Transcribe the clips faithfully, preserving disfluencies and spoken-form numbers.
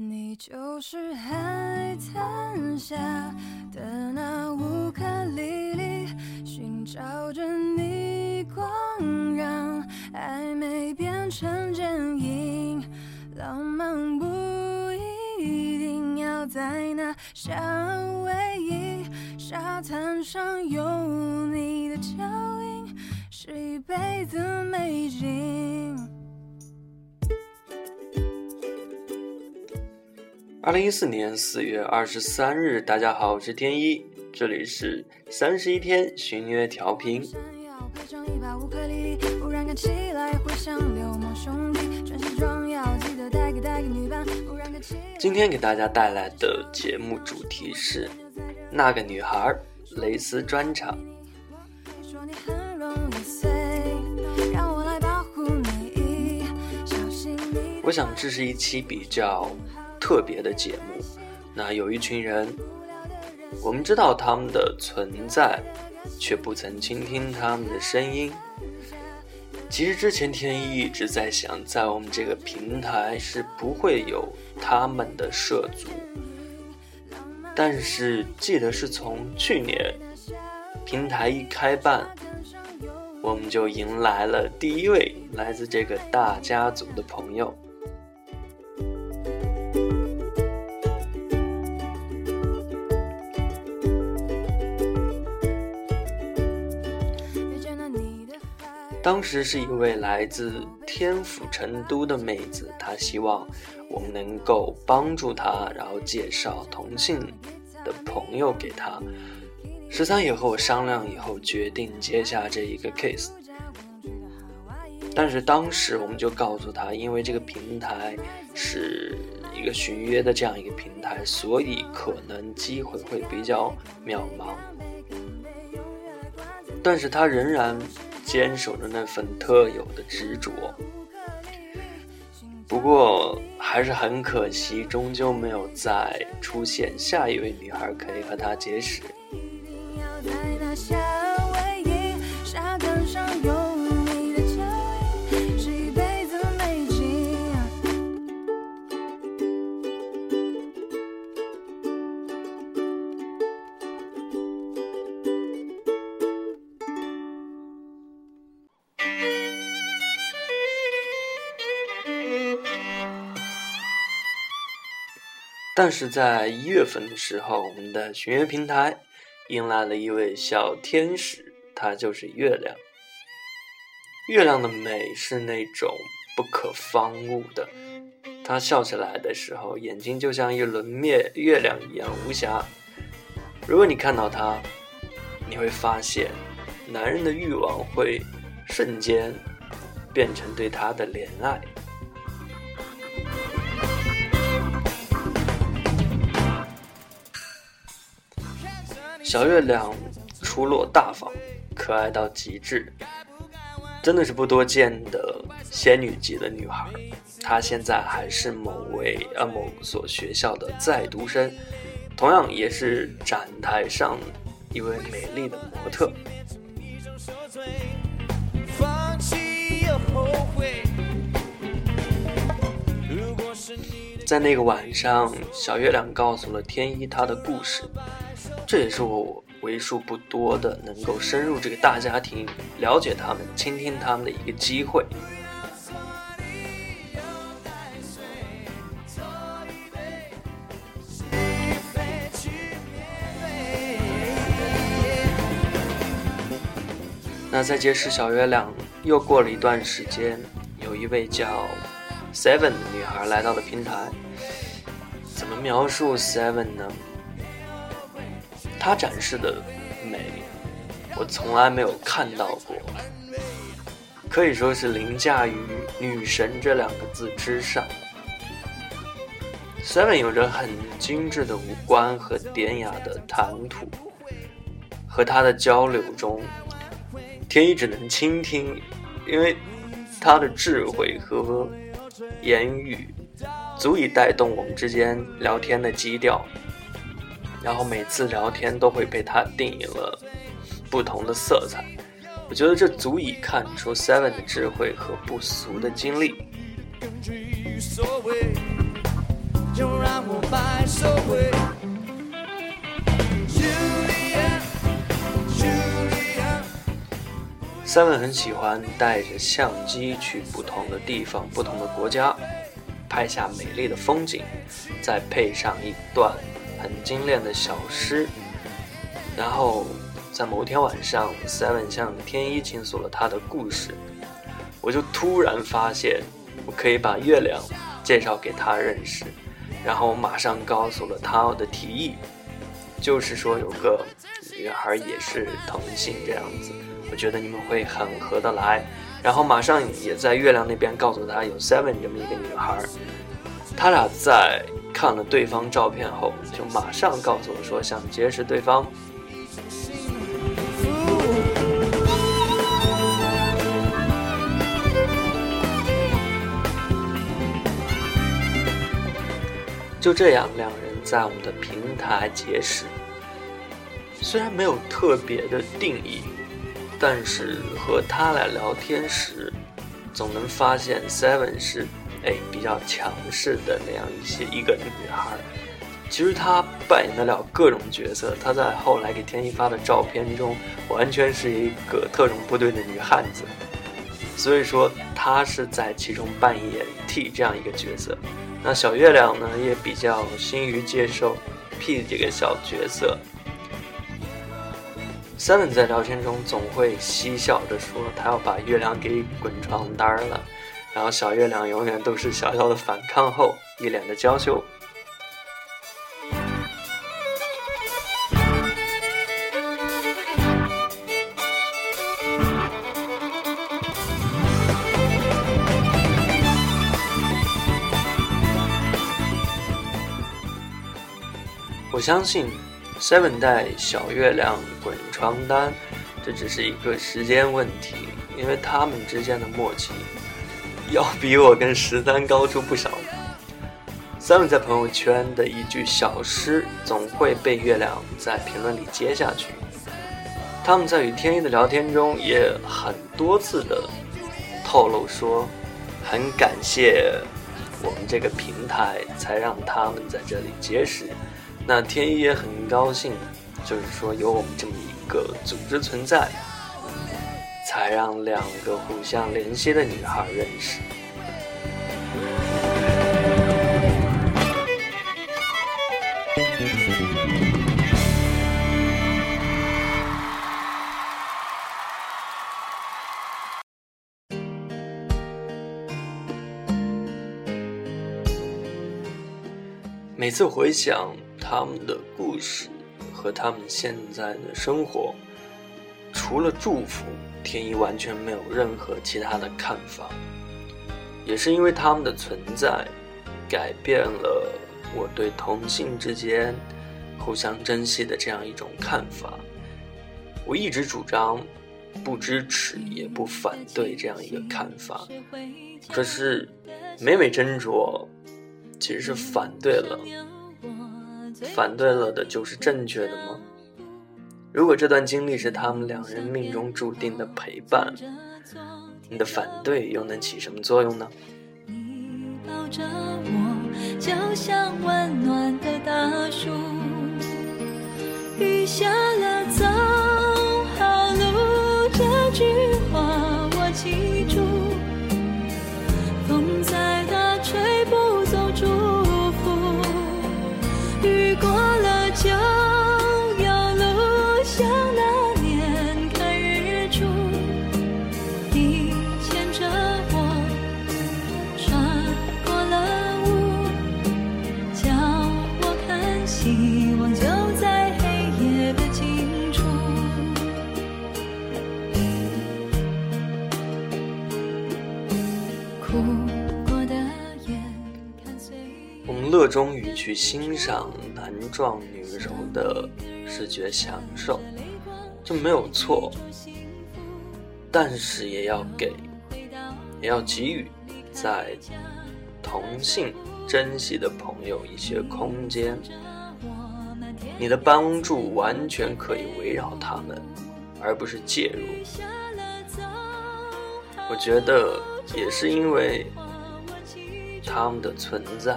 你就是海滩下的那乌克丽丽，寻找着逆光，让暧昧变成阵营。浪漫不一定要在那夏威夷沙滩上，有你的脚印是一辈子美景。二零一四年四月二十三日，大家好，我是天一，这里是三十一天巡约调频。今天给大家带来的节目主题是那个女孩蕾丝专场。我想这是一期比较特别的节目，那有一群人，我们知道他们的存在，却不曾倾听他们的声音。其实之前天一一直在想，在我们这个平台是不会有他们的涉足，但是记得是从去年平台一开办，我们就迎来了第一位来自这个大家族的朋友。当时是一位来自天府成都的妹子，她希望我们能够帮助她，然后介绍同性的朋友给她。十三也和我商量以后，决定接下这一个 case。但是当时我们就告诉她，因为这个平台是一个巡约的这样一个平台，所以可能机会会比较渺茫。但是她仍然坚守着那份特有的执着，不过还是很可惜，终究没有再出现下一位女孩可以和她结识。但是在一月份的时候，我们的巡约平台迎来了一位小天使，她就是月亮。月亮的美是那种不可方物的，她笑起来的时候，眼睛就像一轮灭月亮一样无暇。如果你看到她，你会发现，男人的欲望会瞬间变成对她的怜爱。小月亮出落大方，可爱到极致，真的是不多见的仙女级的女孩。她现在还是某位呃某所学校的在读生，同样也是展台上一位美丽的模特。在那个晚上，小月亮告诉了天一她的故事。这也是我为数不多的能够深入这个大家庭，了解他们，倾听他们的一个机会。那在结识小月亮又过了一段时间，有一位叫 Seven 的女孩来到了平台。怎么描述 Seven 呢？她展示的美，我从来没有看到过，可以说是凌驾于女神这两个字之上。Seven有着很精致的五官和典雅的谈吐，和她的交流中，天一只能倾听，因为她的智慧和言语足以带动我们之间聊天的基调。然后每次聊天都会被他定义了不同的色彩，我觉得这足以看出 Seven 的智慧和不俗的经历。就让我白首回。Seven 很喜欢带着相机去不同的地方、不同的国家，拍下美丽的风景，再配上一段很精炼的小诗，然后在某天晚上 ，Seven 向天一倾诉了他的故事。我就突然发现，我可以把月亮介绍给他认识，然后马上告诉了他的提议，就是说有个女孩也是同性这样子，我觉得你们会很合得来。然后马上也在月亮那边告诉他有 Seven 这么一个女孩，他俩在看了对方照片后，就马上告诉我说想结识对方。就这样，两人在我们的平台结识，虽然没有特别的定义，但是和他来聊天时，总能发现 Seven 是哎比较强势的那样一些一个女孩。其实她扮演得了各种角色，她在后来给天一发的照片中，完全是一个特种部队的女汉子。所以说，她是在其中扮演 T 这样一个角色。那小月亮呢，也比较心于接受 P 这个小角色。Seven 在聊天中总会嬉笑着说他要把月亮给滚床单了，然后小月亮永远都是小小的反抗后一脸的娇羞。我相信 Seven 带小月亮滚床单，这只是一个时间问题，因为他们之间的默契要比我跟十三高出不少。 Seven 在朋友圈的一句小诗总会被月亮在评论里接下去，他们在与天一的聊天中也很多次的透露说很感谢我们这个平台才让他们在这里结识。那天一也很高兴，就是说有我们这么一个组织存在，才让两个互相联系的女孩认识。每次回想他们的故事和他们现在的生活，除了祝福，天一完全没有任何其他的看法。也是因为他们的存在，改变了我对同性之间互相珍惜的这样一种看法。我一直主张不支持也不反对这样一个看法，可是每每斟酌，其实是反对了。反对了的就是正确的吗？如果这段经历是他们两人命中注定的陪伴，你的反对又能起什么作用呢？你抱着我，就像温暖的大树，雨下了走好路，这句话我记住，风再大吹不走祝福，雨过了就热衷于去欣赏男壮女柔的视觉享受，这没有错，但是也要给，也要给予在同性珍惜的朋友一些空间。你的帮助完全可以围绕他们，而不是介入。我觉得也是因为他们的存在，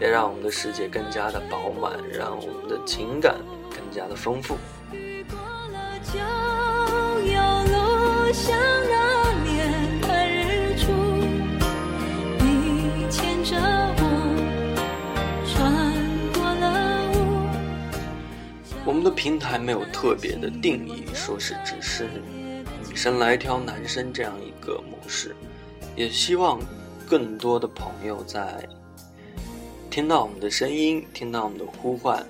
也让我们的世界更加的饱满，让我们的情感更加的丰富。我们的平台没有特别的定义，说是只是女生来挑男生这样一个模式，也希望更多的朋友在听到我们的声音，听到我们的呼唤，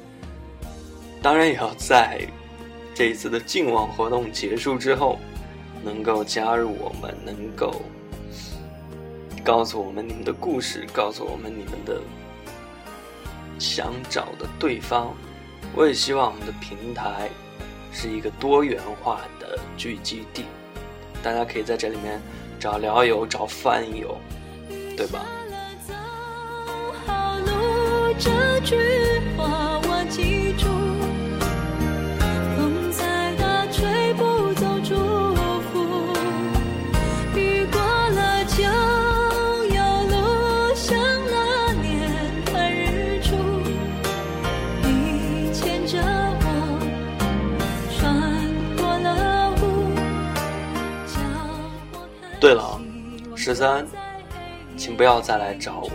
当然也要在这一次的净网活动结束之后能够加入我们，能够告诉我们你们的故事，告诉我们你们的想找的对方。我也希望我们的平台是一个多元化的聚集地，大家可以在这里面找聊友，找饭友，对吧？这句话我记住，风再大吹不走祝福，雨过了就有路，想那年看日出，你牵着我穿过了雾，叫我看。对了，十三，请不要再来找我，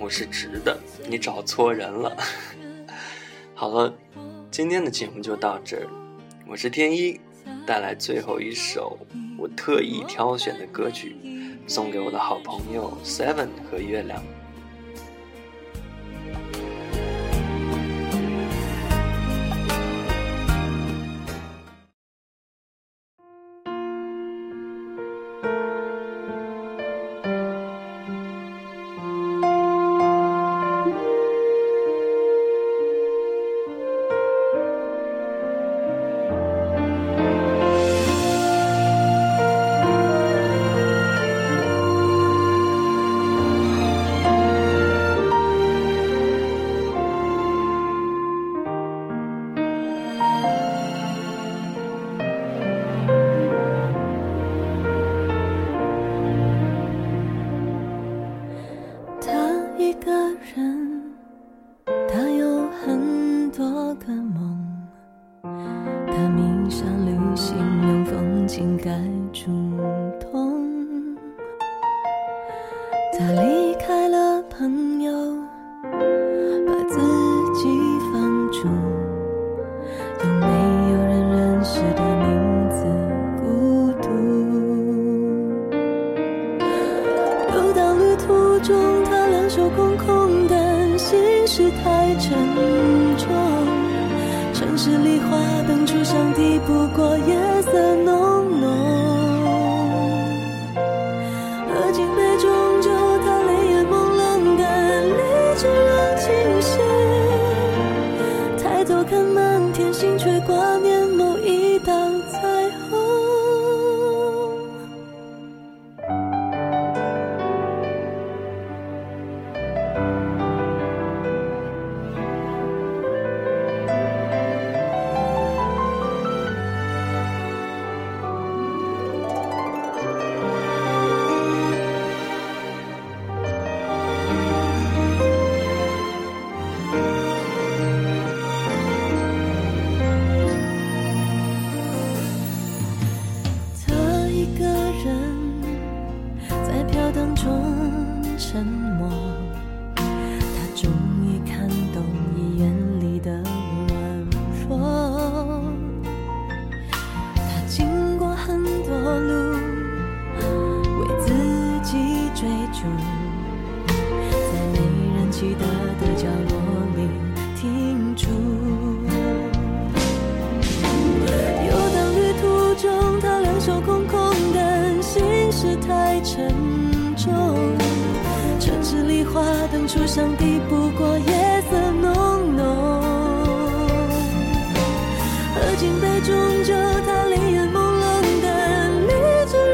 我是直的，你找错人了。好了，今天的节目就到这儿，我是天一，带来最后一首我特意挑选的歌曲，送给我的好朋友 Seven 和月亮。上帝不过夜色浓浓，喝尽杯中酒，他令人朦胧的理智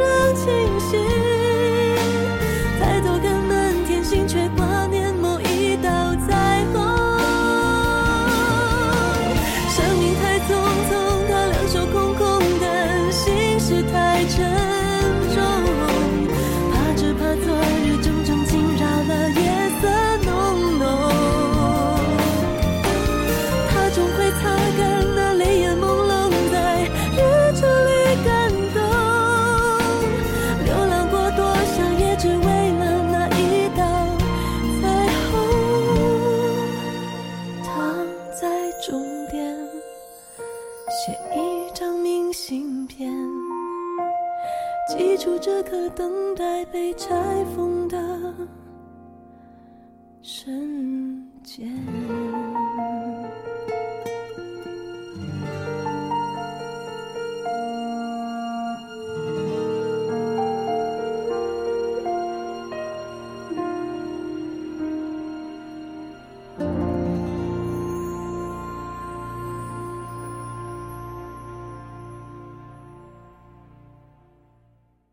仍清晰，抬头看满天星，却挂念某一道彩虹。生命太匆匆，他两手空空的心事太沉重，怕只怕昨日种种惊扰了夜色浓浓。等待被拆封的瞬间。